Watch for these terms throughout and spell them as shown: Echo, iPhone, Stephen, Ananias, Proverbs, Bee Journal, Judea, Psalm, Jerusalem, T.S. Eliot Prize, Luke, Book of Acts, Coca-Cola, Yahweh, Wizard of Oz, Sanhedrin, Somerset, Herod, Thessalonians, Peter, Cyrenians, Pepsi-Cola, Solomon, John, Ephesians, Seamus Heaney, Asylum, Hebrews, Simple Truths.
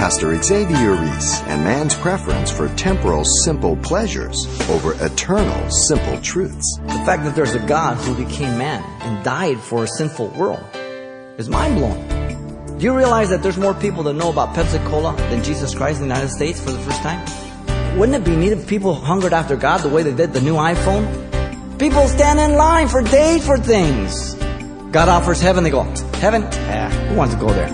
Pastor Xavier Reese and man's preference for temporal simple pleasures over eternal simple truths. The fact that there's a God who became man and died for a sinful world is mind-blowing. Do you realize that there's more people that know about Pepsi-Cola than Jesus Christ in the United States for the first time? Wouldn't it be neat if people hungered after God the way they did the new iPhone? People stand in line for days for things. God offers heaven, they go, heaven? Who wants to go there?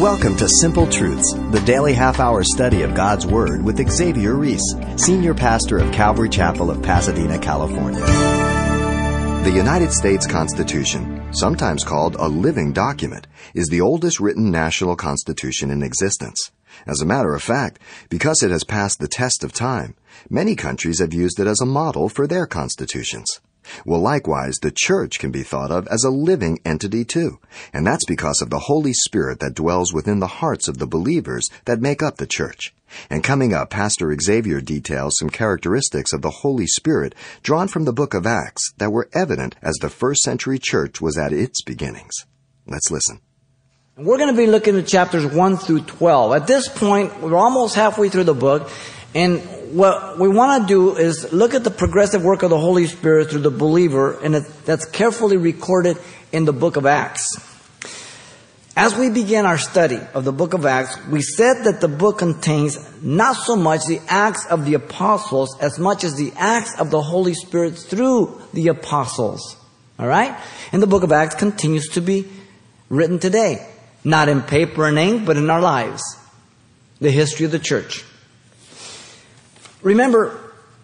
Welcome to Simple Truths, the daily half-hour study of God's Word with Xavier Reese, Senior Pastor of Calvary Chapel of Pasadena, California. The United States Constitution, sometimes called a living document, is the oldest written national constitution in existence. As a matter of fact, because it has passed the test of time, many countries have used it as a model for their constitutions. Well, likewise, the church can be thought of as a living entity too, and that's because of the Holy Spirit that dwells within the hearts of the believers that make up the church. And coming up, Pastor Xavier details some characteristics of the Holy Spirit drawn from the Book of Acts that were evident as the first-century church was at its beginnings. Let's listen. We're going to be looking at chapters 1 through 12. At this point, we're almost halfway through the book, and what we want to do is look at the progressive work of the Holy Spirit through the believer, and that's carefully recorded in the Book of Acts. As we begin our study of the Book of Acts, we said that the book contains not so much the acts of the apostles as much as the acts of the Holy Spirit through the apostles. All right? And the Book of Acts continues to be written today, not in paper and ink, but in our lives, the history of the church. Remember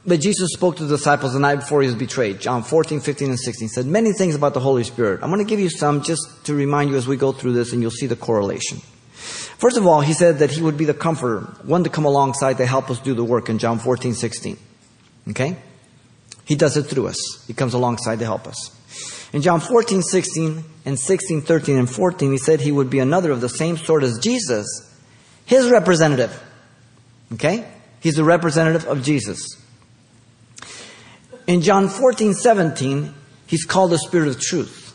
that Jesus spoke to the disciples the night before he was betrayed. John 14, 15, and 16 said many things about the Holy Spirit. I'm going to give you some just to remind you as we go through this, and you'll see the correlation. First of all, he said that he would be the comforter, one to come alongside to help us do the work in John 14, 16. Okay? He does it through us. He comes alongside to help us. In John 14, 16, and 16, 13, and 14, he said he would be another of the same sort as Jesus, his representative. Okay? He's the representative of Jesus. In John 14, 17, he's called the Spirit of Truth.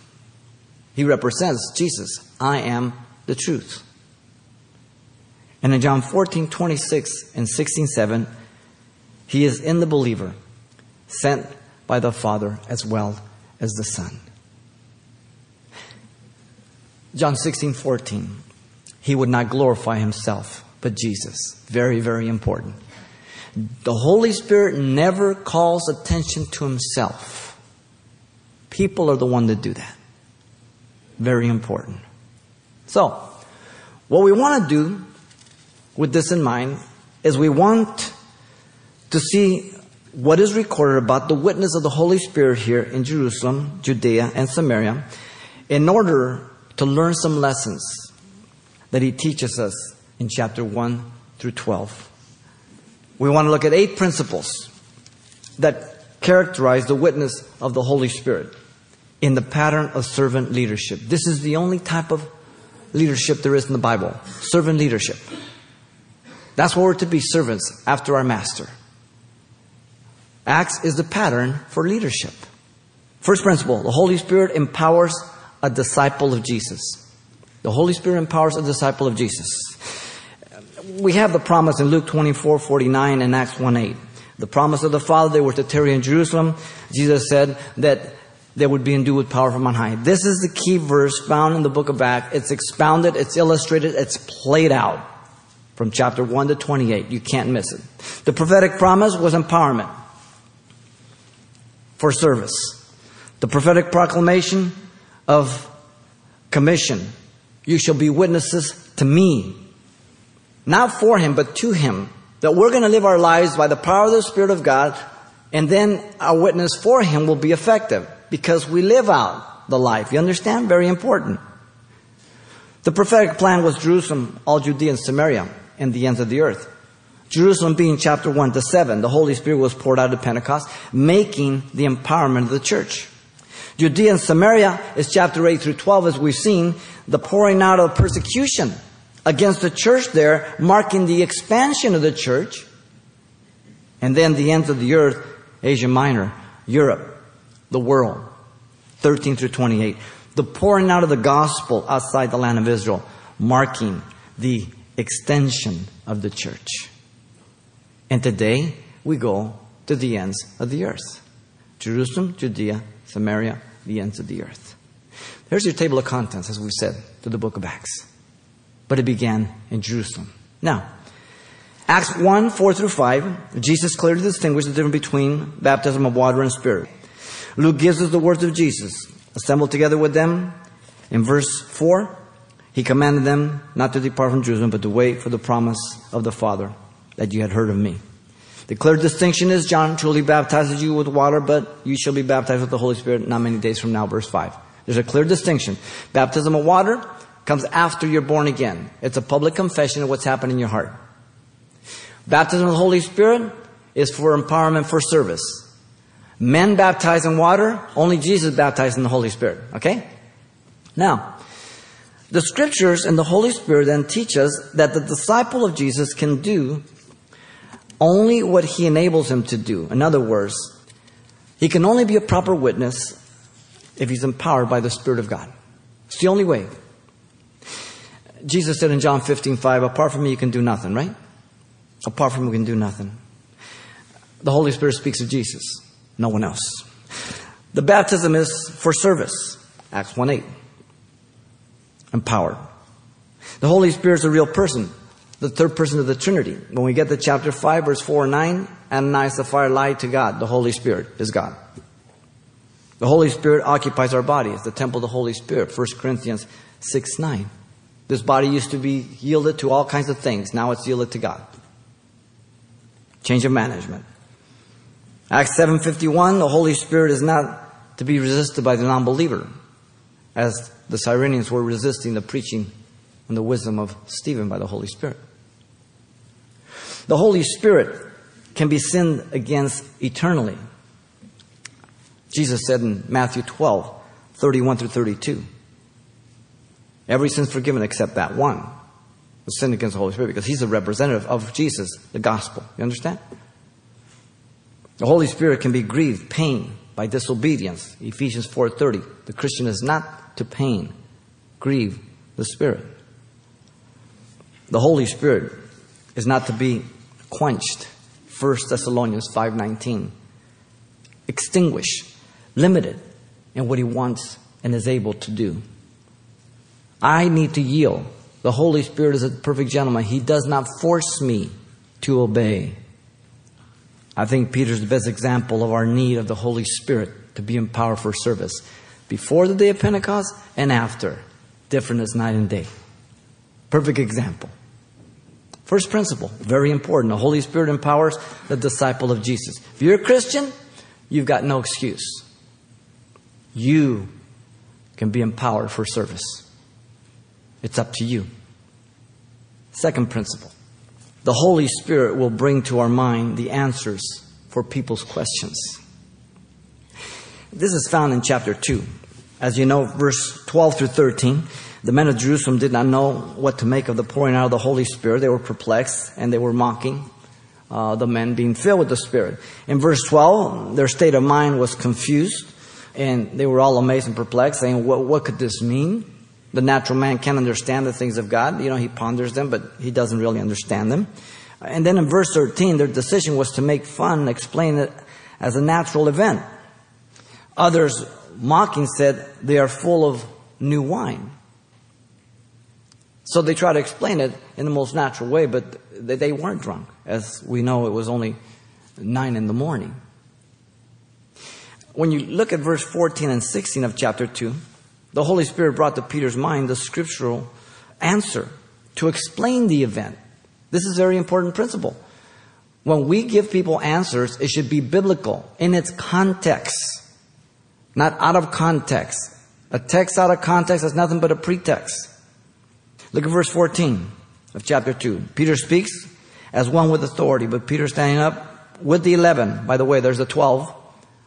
He represents Jesus. I am the truth. And in John 14, 26 and 16, 7, he is in the believer, sent by the Father as well as the Son. John 16, 14, he would not glorify himself, but Jesus. Very, very important. The Holy Spirit never calls attention to himself. People are the one that do that. Very important. So, what we want to do with this in mind is we want to see what is recorded about the witness of the Holy Spirit here in Jerusalem, Judea, and Samaria in order to learn some lessons that he teaches us in chapter 1 through 12. We want to look at 8 principles that characterize the witness of the Holy Spirit in the pattern of servant leadership. This is the only type of leadership there is in the Bible, servant leadership. That's why we're to be servants after our master. Acts is the pattern for leadership. First principle, the Holy Spirit empowers a disciple of Jesus. The Holy Spirit empowers a disciple of Jesus. We have the promise in Luke 24:49 and Acts 1:8. The promise of the Father, they were to tarry in Jerusalem. Jesus said that they would be endued with power from on high. This is the key verse found in the Book of Acts. It's expounded, it's illustrated, it's played out from chapter 1 to 28. You can't miss it. The prophetic promise was empowerment for service. The prophetic proclamation of commission. You shall be witnesses to me. Not for him, but to him. That we're going to live our lives by the power of the Spirit of God, and then our witness for him will be effective because we live out the life. You understand? Very important. The prophetic plan was Jerusalem, all Judea and Samaria, and the ends of the earth. Jerusalem being chapter 1 to 7, the Holy Spirit was poured out at Pentecost, making the empowerment of the church. Judea and Samaria is chapter 8 through 12, as we've seen, the pouring out of persecution against the church there, marking the expansion of the church. And then the ends of the earth, Asia Minor, Europe, the world. 13 through 28. The pouring out of the gospel outside the land of Israel, marking the extension of the church. And today we go to the ends of the earth. Jerusalem, Judea, Samaria, the ends of the earth. There's your table of contents, as we said, to the book of Acts. But it began in Jerusalem. Now, Acts 1, 4 through 5, Jesus clearly distinguished the difference between baptism of water and spirit. Luke gives us the words of Jesus. Assembled together with them, in verse 4, he commanded them not to depart from Jerusalem, but to wait for the promise of the Father that you had heard of me. The clear distinction is John truly baptizes you with water, but you shall be baptized with the Holy Spirit not many days from now, verse 5. There's a clear distinction. Baptism of water comes after you're born again. It's a public confession of what's happened in your heart. Baptism of the Holy Spirit is for empowerment for service. Men baptized in water, only Jesus baptized in the Holy Spirit. Okay? Now, the Scriptures and the Holy Spirit then teach us that the disciple of Jesus can do only what he enables him to do. In other words, he can only be a proper witness if he's empowered by the Spirit of God. It's the only way. Jesus said in John 15:5, apart from me you can do nothing, right? Apart from me you can do nothing. The Holy Spirit speaks of Jesus, no one else. The baptism is for service, Acts 1:8. Empowered. The Holy Spirit is a real person, the third person of the Trinity. When we get to chapter 5, verse 4 and 9, Ananias the fire lied to God. The Holy Spirit is God. The Holy Spirit occupies our body. It's the temple of the Holy Spirit, 1 Corinthians 6:9. This body used to be yielded to all kinds of things. Now it's yielded to God. Change of management. Acts 7:51, the Holy Spirit is not to be resisted by the non-believer, as the Cyrenians were resisting the preaching and the wisdom of Stephen by the Holy Spirit. The Holy Spirit can be sinned against eternally. Jesus said in Matthew 12:31 through 32, every sin's forgiven except that one, the sin against the Holy Spirit, because he's a representative of Jesus, the gospel. You understand? The Holy Spirit can be grieved, pain, by disobedience. Ephesians 4:30. The Christian is not to pain, grieve the Spirit. The Holy Spirit is not to be quenched. 1 Thessalonians 5:19. Extinguished, limited in what he wants and is able to do. I need to yield. The Holy Spirit is a perfect gentleman. He does not force me to obey. I think Peter's the best example of our need of the Holy Spirit to be empowered for service. Before the day of Pentecost and after. Different as night and day. Perfect example. First principle, very important. The Holy Spirit empowers the disciple of Jesus. If you're a Christian, you've got no excuse. You can be empowered for service. It's up to you. Second principle. The Holy Spirit will bring to our mind the answers for people's questions. This is found in chapter 2. As you know, verse 12 through 13, the men of Jerusalem did not know what to make of the pouring out of the Holy Spirit. They were perplexed and they were mocking the men being filled with the Spirit. In verse 12, their state of mind was confused and they were all amazed and perplexed, saying, what could this mean? The natural man can't understand the things of God. You know, he ponders them, but he doesn't really understand them. And then in verse 13, their decision was to make fun and explain it as a natural event. Others, mocking, said they are full of new wine. So they try to explain it in the most natural way, but they weren't drunk. As we know, it was only 9 in the morning. When you look at verse 14 and 16 of chapter 2, the Holy Spirit brought to Peter's mind the scriptural answer to explain the event. This is a very important principle. When we give people answers, it should be biblical in its context, not out of context. A text out of context is nothing but a pretext. Look at verse 14 of chapter 2. Peter speaks as one with authority, but Peter standing up with the 11. By the way, there's the 12.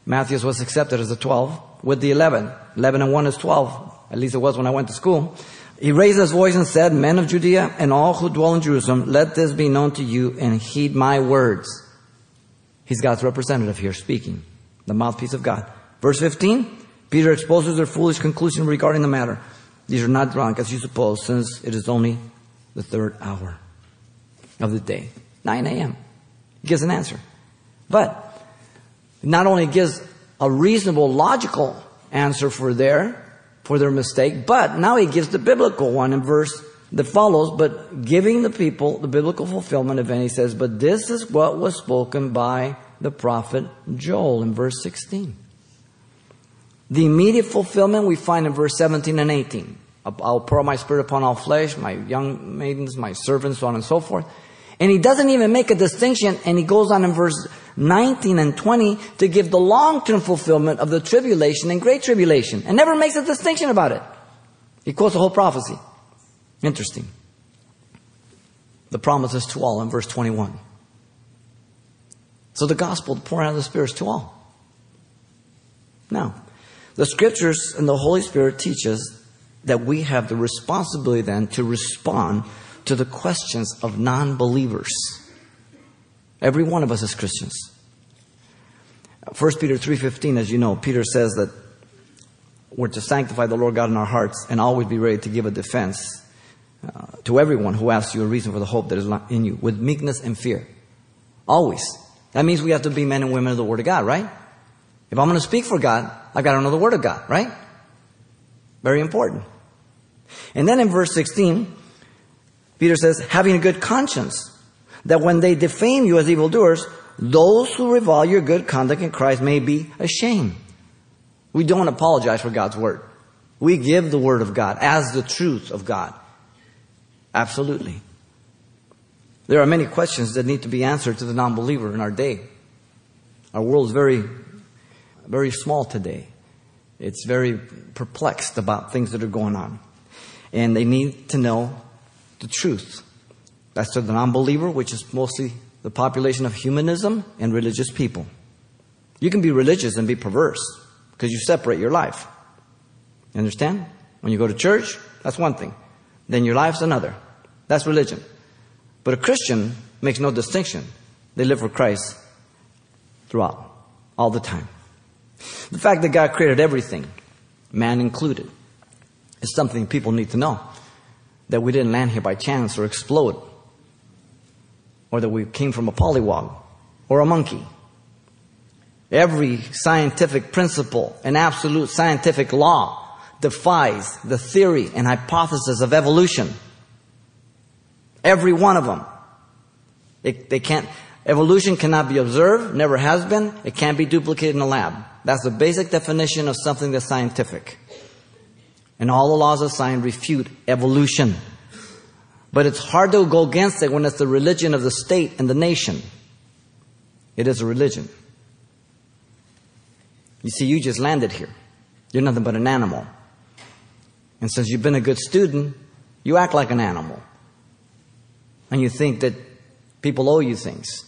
Matthew was accepted as the 12. With the 11. 11 and 1 is 12. At least it was when I went to school. He raised his voice and said, men of Judea and all who dwell in Jerusalem, let this be known to you and heed my words. He's God's representative here speaking. The mouthpiece of God. Verse 15, Peter exposes their foolish conclusion regarding the matter. These are not drunk, as you suppose, since it is only the third hour of the day. 9 a.m. He gives an answer. But not only gives a reasonable, logical answer for their mistake, but now he gives the biblical one in verse that follows, but giving the people the biblical fulfillment of it, he says, but this is what was spoken by the prophet Joel in verse 16. The immediate fulfillment we find in verse 17 and 18. I'll pour out my spirit upon all flesh, my young maidens, my servants, so on and so forth. And he doesn't even make a distinction, and he goes on in verse 19 and 20 to give the long-term fulfillment of the tribulation and great tribulation, and never makes a distinction about it. He quotes the whole prophecy. Interesting. The promises to all in verse 21. So the gospel, the pouring out of the Spirit, is to all. Now, the Scriptures and the Holy Spirit teach us that we have the responsibility then to respond to the questions of non-believers. Every one of us is Christians. 1 Peter 3:15, as you know, Peter says that we're to sanctify the Lord God in our hearts and always be ready to give a defense to everyone who asks you a reason for the hope that is in you, with meekness and fear. Always. That means we have to be men and women of the Word of God, right? If I'm going to speak for God, I've got to know the Word of God, right? Very important. And then in verse 16, Peter says, having a good conscience, that when they defame you as evildoers, those who revile your good conduct in Christ may be ashamed. We don't apologize for God's Word. We give the Word of God as the truth of God. Absolutely. There are many questions that need to be answered to the non-believer in our day. Our world is very, very small today. It's very perplexed about things that are going on. And they need to know the truth. That's to the non-believer, which is mostly the population of humanism and religious people. You can be religious and be perverse because you separate your life. You understand? When you go to church, that's one thing. Then your life's another. That's religion. But a Christian makes no distinction. They live for Christ throughout, all the time. The fact that God created everything, man included, is something people need to know. That we didn't land here by chance or explode. Or that we came from a pollywog or a monkey. Every scientific principle and absolute scientific law defies the theory and hypothesis of evolution. Every one of them. Evolution cannot be observed, never has been. It can't be duplicated in a lab. That's the basic definition of something that's scientific. And all the laws of science refute evolution. But it's hard to go against it when it's the religion of the state and the nation. It is a religion. You see, you just landed here. You're nothing but an animal. And since you've been a good student, you act like an animal. And you think that people owe you things,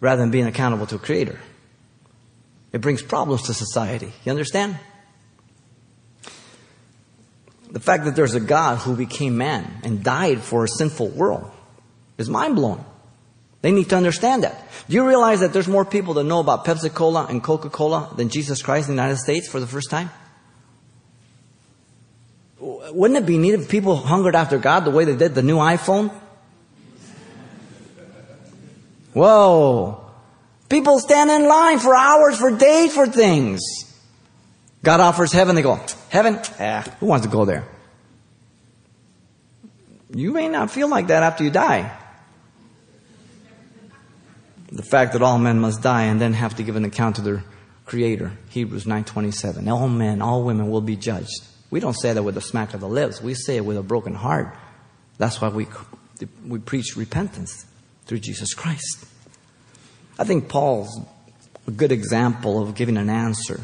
rather than being accountable to a creator. It brings problems to society. You understand? The fact that there's a God who became man and died for a sinful world is mind-blowing. They need to understand that. Do you realize that there's more people that know about Pepsi-Cola and Coca-Cola than Jesus Christ in the United States for the first time? Wouldn't it be neat if people hungered after God the way they did the new iPhone? Whoa! People stand in line for hours, for days, for things. God offers heaven, they go, heaven? Who wants to go there? You may not feel like that after you die. The fact that all men must die and then have to give an account to their Creator. Hebrews 9:27. All men, all women will be judged. We don't say that with a smack of the lips. We say it with a broken heart. That's why we preach repentance through Jesus Christ. I think Paul's a good example of giving an answer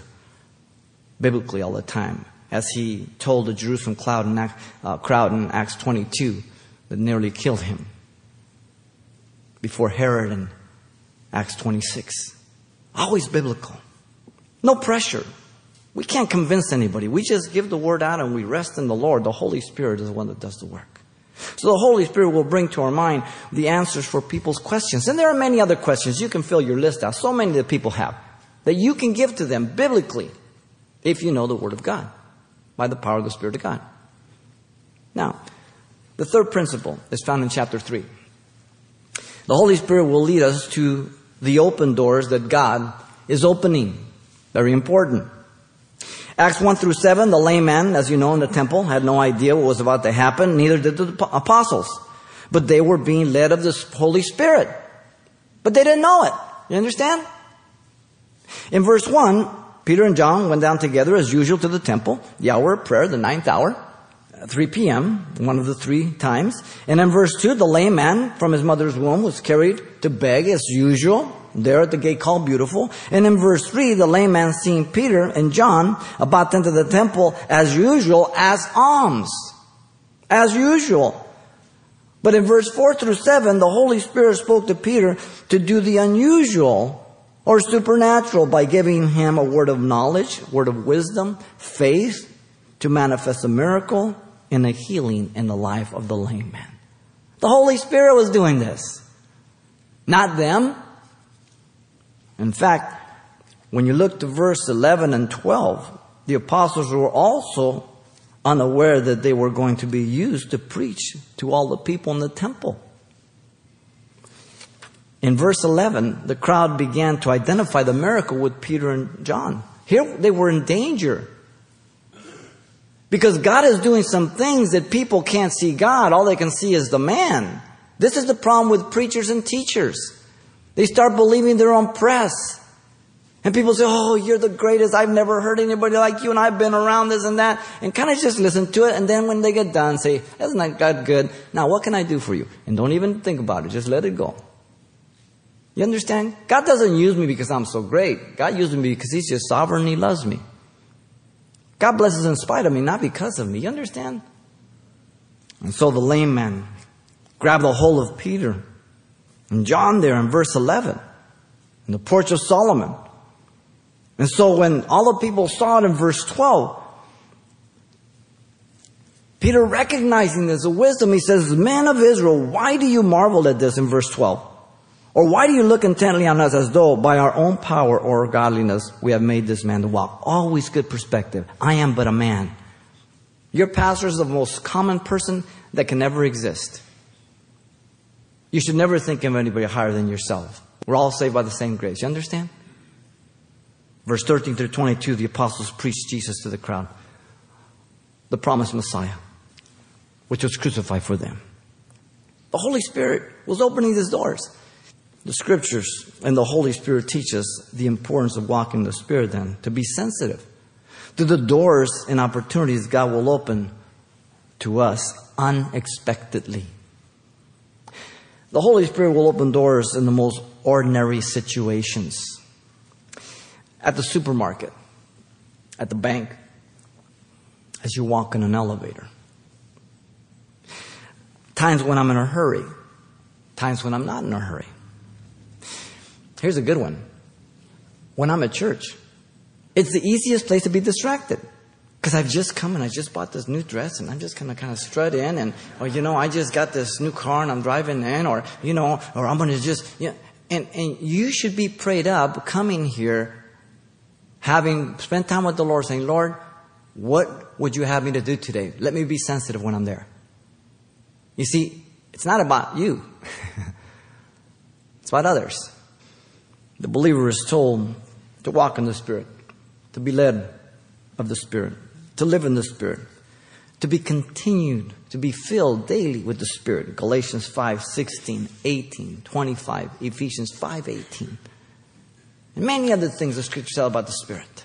biblically all the time, as he told the Jerusalem crowd in Acts 22 that nearly killed him before Herod in Acts 26. Always biblical. No pressure. We can't convince anybody. We just give the word out and we rest in the Lord. The Holy Spirit is the one that does the work. So the Holy Spirit will bring to our mind the answers for people's questions. And there are many other questions. You can fill your list out. So many that people have. that you can give to them biblically if you know the Word of God by the power of the Spirit of God. Now, the third principle is found in chapter 3. The Holy Spirit will lead us to the open doors that God is opening. Very important. Acts 1 through 7, the lame man, as you know, in the temple, had no idea what was about to happen. Neither did the apostles. But they were being led of the Holy Spirit. But they didn't know it. You understand? In verse 1, Peter and John went down together as usual to the temple. The hour of prayer, the ninth hour, 3 p.m., one of the three times. And in verse 2, the lame man from his mother's womb was carried to beg as usual, there at the gate called Beautiful. And in verse 3, the lame man, seeing Peter and John about to enter the temple as usual, asked alms. As usual. But in verse 4 through 7, the Holy Spirit spoke to Peter to do the unusual or supernatural by giving him a word of knowledge, word of wisdom, faith to manifest a miracle and a healing in the life of the lame man. The Holy Spirit was doing this, not them. In fact, when you look to verse 11 and 12, the apostles were also unaware that they were going to be used to preach to all the people in the temple. In verse 11, the crowd began to identify the miracle with Peter and John. Here they were in danger, because God is doing some things that people can't see God. All they can see is the man. This is the problem with preachers and teachers. They start believing their own press. And people say, oh, you're the greatest. I've never heard anybody like you, and I've been around this and that. And kind of just listen to it, and then when they get done, say, that's not that good. Now, what can I do for you? And don't even think about it. Just let it go. You understand? God doesn't use me because I'm so great. God uses me because He's just sovereign. He loves me. God blesses in spite of me, not because of me. You understand? And so the lame man grabbed the hold of Peter and John there in verse 11 in the porch of Solomon. And so when all the people saw it in verse 12, Peter, recognizing this wisdom, he says, men of Israel, why do you marvel at this in verse 12? Or why do you look intently on us as though by our own power or godliness we have made this man to walk? Always good perspective. I am but a man. Your pastor is the most common person that can ever exist. You should never think of anybody higher than yourself. We're all saved by the same grace. You understand? Verse 13 through 22, the apostles preached Jesus to the crowd, the promised Messiah, which was crucified for them. The Holy Spirit was opening these doors. The Scriptures and the Holy Spirit teach us the importance of walking in the Spirit then, to be sensitive to the doors and opportunities God will open to us unexpectedly. The Holy Spirit will open doors in the most ordinary situations. At the supermarket, at the bank, as you walk in an elevator. Times when I'm in a hurry, times when I'm not in a hurry. Here's a good one. When I'm at church, it's the easiest place to be distracted. Because I've just come and I just bought this new dress and I'm just going to kind of strut in and, or, you know, I just got this new car and I'm driving in, or, you know, or I'm going to just, you know, and you should be prayed up coming here, having spent time with the Lord, saying, Lord, what would you have me to do today? Let me be sensitive when I'm there. You see, it's not about you. It's about others. The believer is told to walk in the Spirit, to be led of the Spirit, to live in the Spirit, to be continued, to be filled daily with the Spirit. Galatians 5:16, 18, 25, Ephesians 5:18. And many other things the Scriptures tell about the Spirit.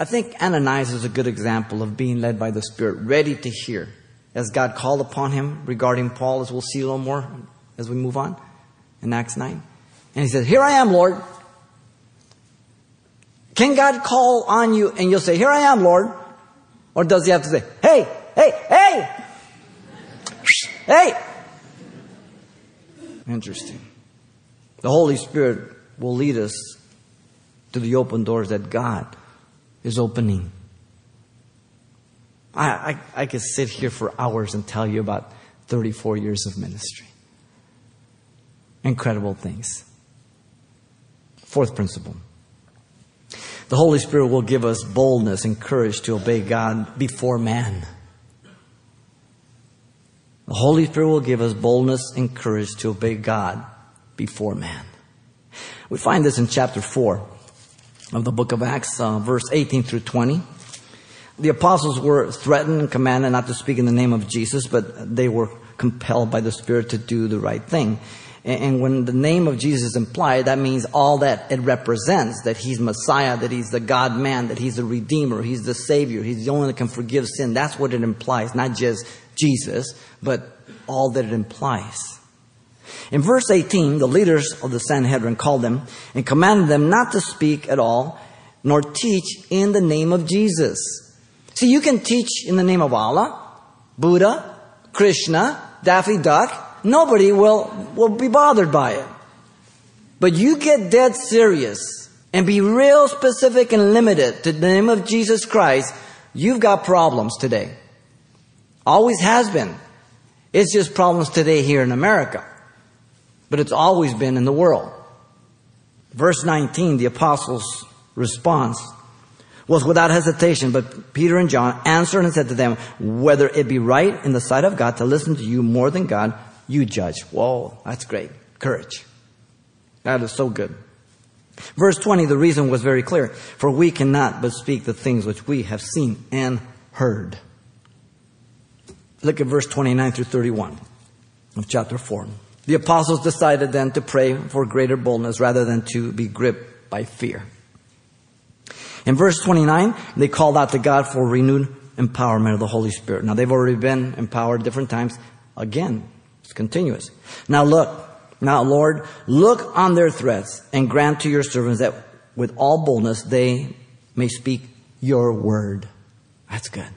I think Ananias is a good example of being led by the Spirit, ready to hear, as God called upon him regarding Paul, as we'll see a little more as we move on in Acts 9. And he said, here I am, Lord. Can God call on you and you'll say, here I am, Lord? Or does he have to say, hey, hey, hey, hey? Interesting. The Holy Spirit will lead us to the open doors that God is opening. I could sit here for hours and tell you about 34 years of ministry. Incredible things. Fourth principle. The Holy Spirit will give us boldness and courage to obey God before man. The Holy Spirit will give us boldness and courage to obey God before man. We find this in chapter 4 of the book of Acts, verse 18 through 20. The apostles were threatened and commanded not to speak in the name of Jesus, but they were compelled by the Spirit to do the right thing. And when the name of Jesus is implied, that means all that it represents, that he's Messiah, that he's the God-man, that he's the Redeemer, he's the Savior, he's the only that can forgive sin. That's what it implies, not just Jesus, but all that it implies. In verse 18, the leaders of the Sanhedrin called them and commanded them not to speak at all, nor teach in the name of Jesus. See, you can teach in the name of Allah, Buddha, Krishna, Daffy Duck. Nobody will be bothered by it. But you get dead serious and be real specific and limited to the name of Jesus Christ, you've got problems today. Always has been. It's just problems today here in America. But it's always been in the world. Verse 19, the apostles' response was without hesitation, but Peter and John answered and said to them, whether it be right in the sight of God to listen to you more than God, you judge. Whoa, that's great. Courage. That is so good. Verse 20, the reason was very clear. For we cannot but speak the things which we have seen and heard. Look at verse 29 through 31 of chapter 4. The apostles decided then to pray for greater boldness rather than to be gripped by fear. In verse 29, they called out to God for renewed empowerment of the Holy Spirit. Now, they've already been empowered different times. Again, it's continuous. Now, Lord, look on their threats and grant to your servants that with all boldness they may speak your word. That's good.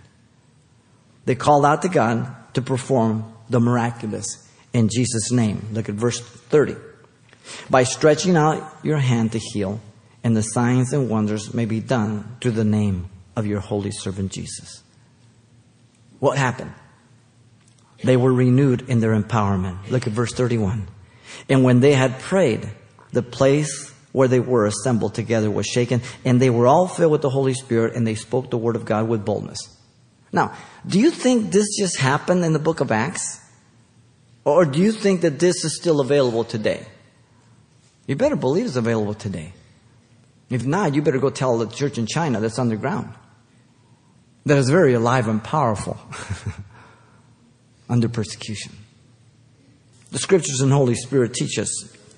They called out to God to perform the miraculous in Jesus' name. Look at verse 30. By stretching out your hand to heal, and the signs and wonders may be done through the name of your holy servant Jesus. What happened? They were renewed in their empowerment. Look at verse 31. And when they had prayed, the place where they were assembled together was shaken, and they were all filled with the Holy Spirit, and they spoke the word of God with boldness. Now, do you think this just happened in the book of Acts? Or do you think that this is still available today? You better believe it's available today. If not, you better go tell the church in China that's underground, that is very alive and powerful. Under persecution. The Scriptures and Holy Spirit teach us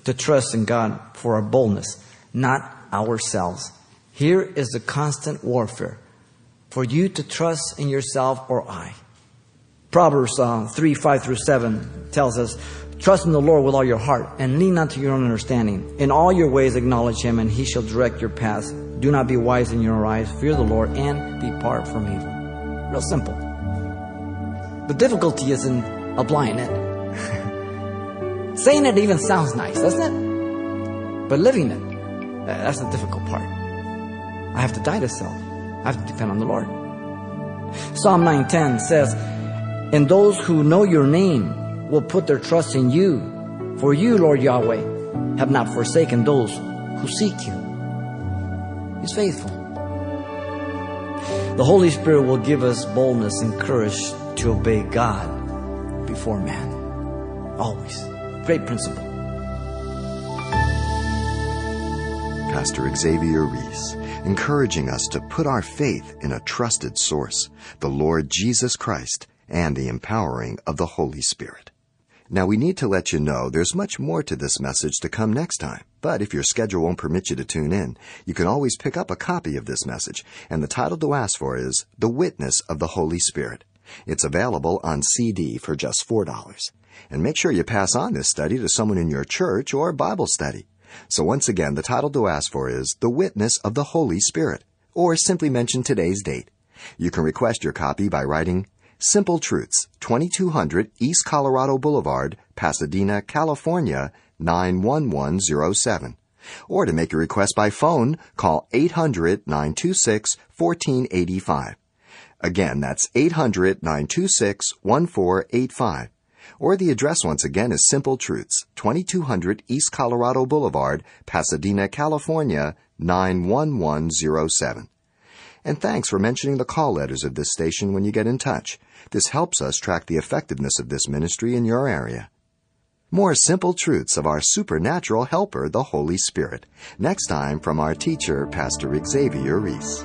to trust in God for our boldness, not ourselves. Here is the constant warfare for you to trust in yourself or I. Proverbs 3:5-7 tells us, trust in the Lord with all your heart and lean not to your own understanding. In all your ways acknowledge Him and He shall direct your paths. Do not be wise in your own eyes. Fear the Lord and depart from evil. Real simple. The difficulty is in applying it. Saying it even sounds nice, doesn't it? But living it, that's the difficult part. I have to die to self. I have to depend on the Lord. Psalm 9:10 says, and those who know your name will put their trust in you. For you, Lord Yahweh, have not forsaken those who seek you. He's faithful. The Holy Spirit will give us boldness and courage to obey God before man. Always. Great principle. Pastor Xavier Reese, encouraging us to put our faith in a trusted source, the Lord Jesus Christ, and the empowering of the Holy Spirit. Now, we need to let you know there's much more to this message to come next time. But if your schedule won't permit you to tune in, you can always pick up a copy of this message, and the title to ask for is The Witness of the Holy Spirit. It's available on CD for just $4. And make sure you pass on this study to someone in your church or Bible study. So once again, the title to ask for is The Witness of the Holy Spirit, or simply mention today's date. You can request your copy by writing Simple Truths, 2200 East Colorado Boulevard, Pasadena, California, 91107. Or to make your request by phone, call 800-926-1485. Again, that's 800-926-1485. Or the address once again is Simple Truths, 2200 East Colorado Boulevard, Pasadena, California, 91107. And thanks for mentioning the call letters of this station when you get in touch. This helps us track the effectiveness of this ministry in your area. More Simple Truths of our supernatural helper, the Holy Spirit. Next time from our teacher, Pastor Xavier Reese.